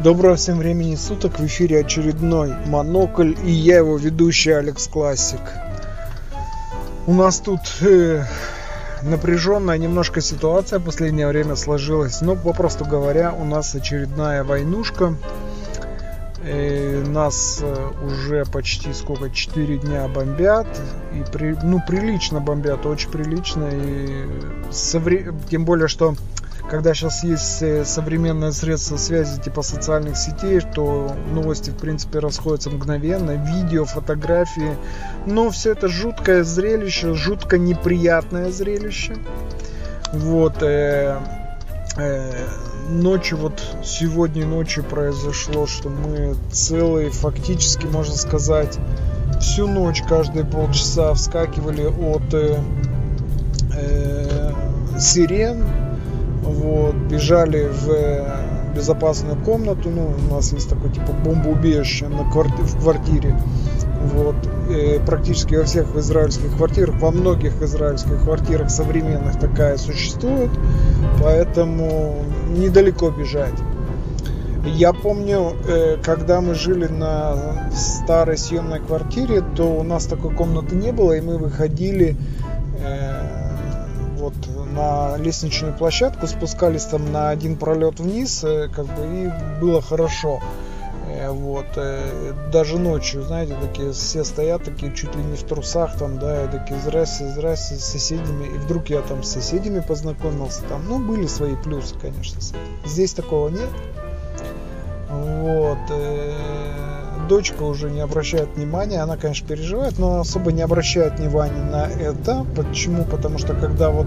Доброго всем времени суток, в эфире очередной Монокль, и я его ведущий Алекс Классик. У нас тут напряженная немножко ситуация в последнее время сложилась, но попросту говоря, у нас очередная войнушка. И нас уже почти 4 дня бомбят, и прилично бомбят, очень прилично, и тем более, что когда сейчас есть современные средства связи типа социальных сетей, то новости, в принципе, расходятся мгновенно. Видео, фотографии. Но все это жуткое зрелище, жутко неприятное зрелище. Вот. Ночью, вот сегодня ночью произошло, что мы целые, фактически, можно сказать, всю ночь, каждые полчаса вскакивали от сирен. Вот, бежали в безопасную комнату, у нас есть такое типа бомбоубежище в квартире, вот, практически во всех израильских квартирах, во многих израильских квартирах современных такая существует, поэтому недалеко бежать. Я помню, когда мы жили на старой съемной квартире, то у нас такой комнаты не было, и мы выходили на лестничную площадку, спускались там на один пролет вниз, и было хорошо. Вот, даже ночью, знаете, такие все стоят, такие чуть ли не в трусах, там, да, и такие здрасте, с соседями. И вдруг я там с соседями познакомился, там, были свои плюсы, конечно. Здесь такого нет. Вот. Дочка уже не обращает внимания, она, конечно, переживает, но особо не обращает внимания на это. Почему? Потому что когда вот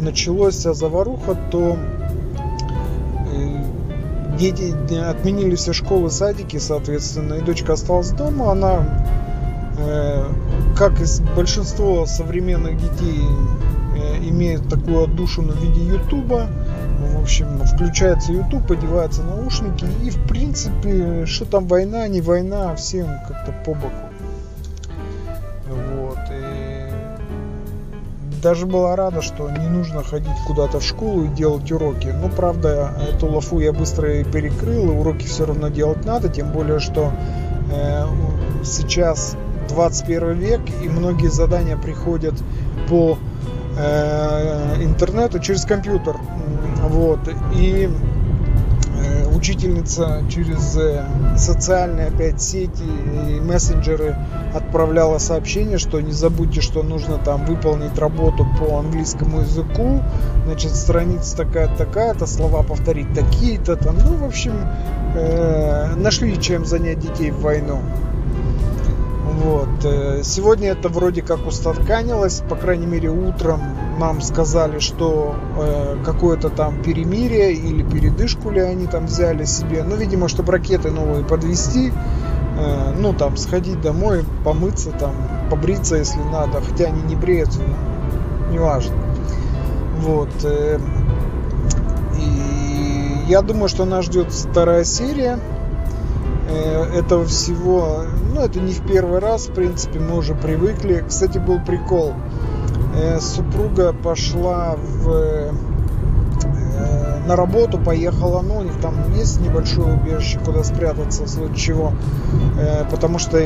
началась вся заваруха, то дети отменили все школы, садики, соответственно, и дочка осталась дома. Она, как и большинство современных детей, имеет такую отдушину в виде Ютуба. В общем, включается YouTube, подеваются наушники, и в принципе, что там война, не война, всем как-то по боку. Вот. И даже была рада, что не нужно ходить куда-то в школу и делать уроки. Правда, эту лафу я быстро и перекрыл, и уроки все равно делать надо, тем более, что сейчас 21 век, и многие задания приходят по интернету через компьютер. Вот, и учительница через социальные опять сети и мессенджеры отправляла сообщение, что не забудьте, что нужно там выполнить работу по английскому языку, значит, страница такая-то, слова повторить такие-то там, в общем, нашли чем занять детей в войну. Вот. Сегодня это вроде как устатканилось, по крайней мере утром нам сказали, что какое-то там перемирие или передышку ли они там взяли себе, видимо, чтобы ракеты новые подвести, там сходить домой, помыться там, побриться если надо, хотя они не бреются, неважно. Вот. И я думаю, что нас ждет 2-я серия этого всего. Это не в первый раз, в принципе, мы уже привыкли. Кстати, был прикол. Супруга пошла на работу, поехала, у них там есть небольшое убежище, куда спрятаться в случае чего. Потому что,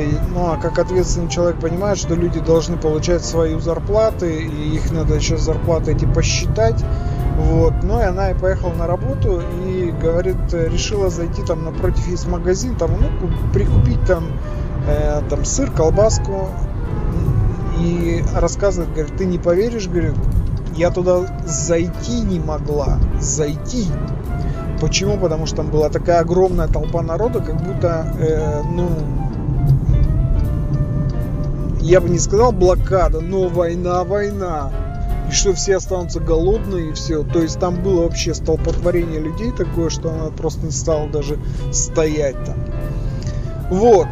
как ответственный человек понимает, что люди должны получать свою зарплату, и их надо еще зарплаты эти посчитать. Вот. И она и поехала на работу, и говорит, решила зайти там напротив есть магазин, там, прикупить там сыр, колбаску. И рассказывает, говорит, ты не поверишь, говорит, я туда зайти не могла. Почему? Потому что там была такая огромная толпа народа, как будто, я бы не сказал блокада, но война. И что все останутся голодные и все. То есть там было вообще столпотворение людей такое, что она просто не стала даже стоять там. Вот.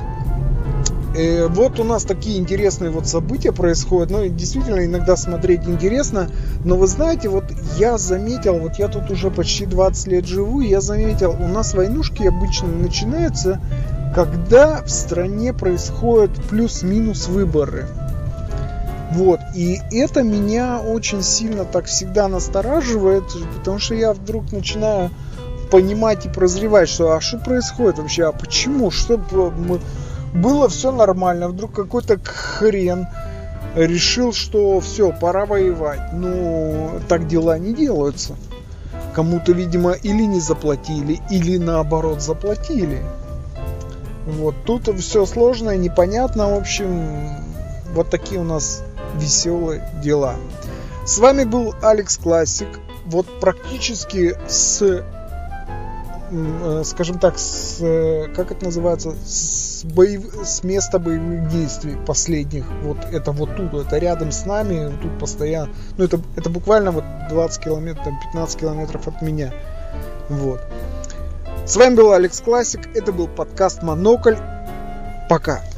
Вот у нас такие интересные события происходят. Действительно, иногда смотреть интересно. Но вы знаете, я заметил, я тут уже почти 20 лет живу, и я заметил, у нас войнушки обычно начинаются, когда в стране происходят плюс-минус выборы. Вот, и это меня очень сильно так всегда настораживает, потому что я вдруг начинаю понимать и прозревать, что а что происходит вообще, а почему, что было все нормально, вдруг какой-то хрен решил, что все, пора воевать. Ну, так дела не делаются. Кому-то, видимо, или не заплатили, или наоборот заплатили. Вот, тут все сложно, непонятно, в общем, вот такие у нас веселые дела. С вами был Алекс Классик. Вот практически с, скажем так, с, как это называется, с места боевых действий последних. Вот это вот тут, это рядом с нами, тут постоянно. Ну, это буквально вот 20 километров, 15 километров от меня. Вот. С вами был Алекс Классик. Это был подкаст «Монокль». Пока.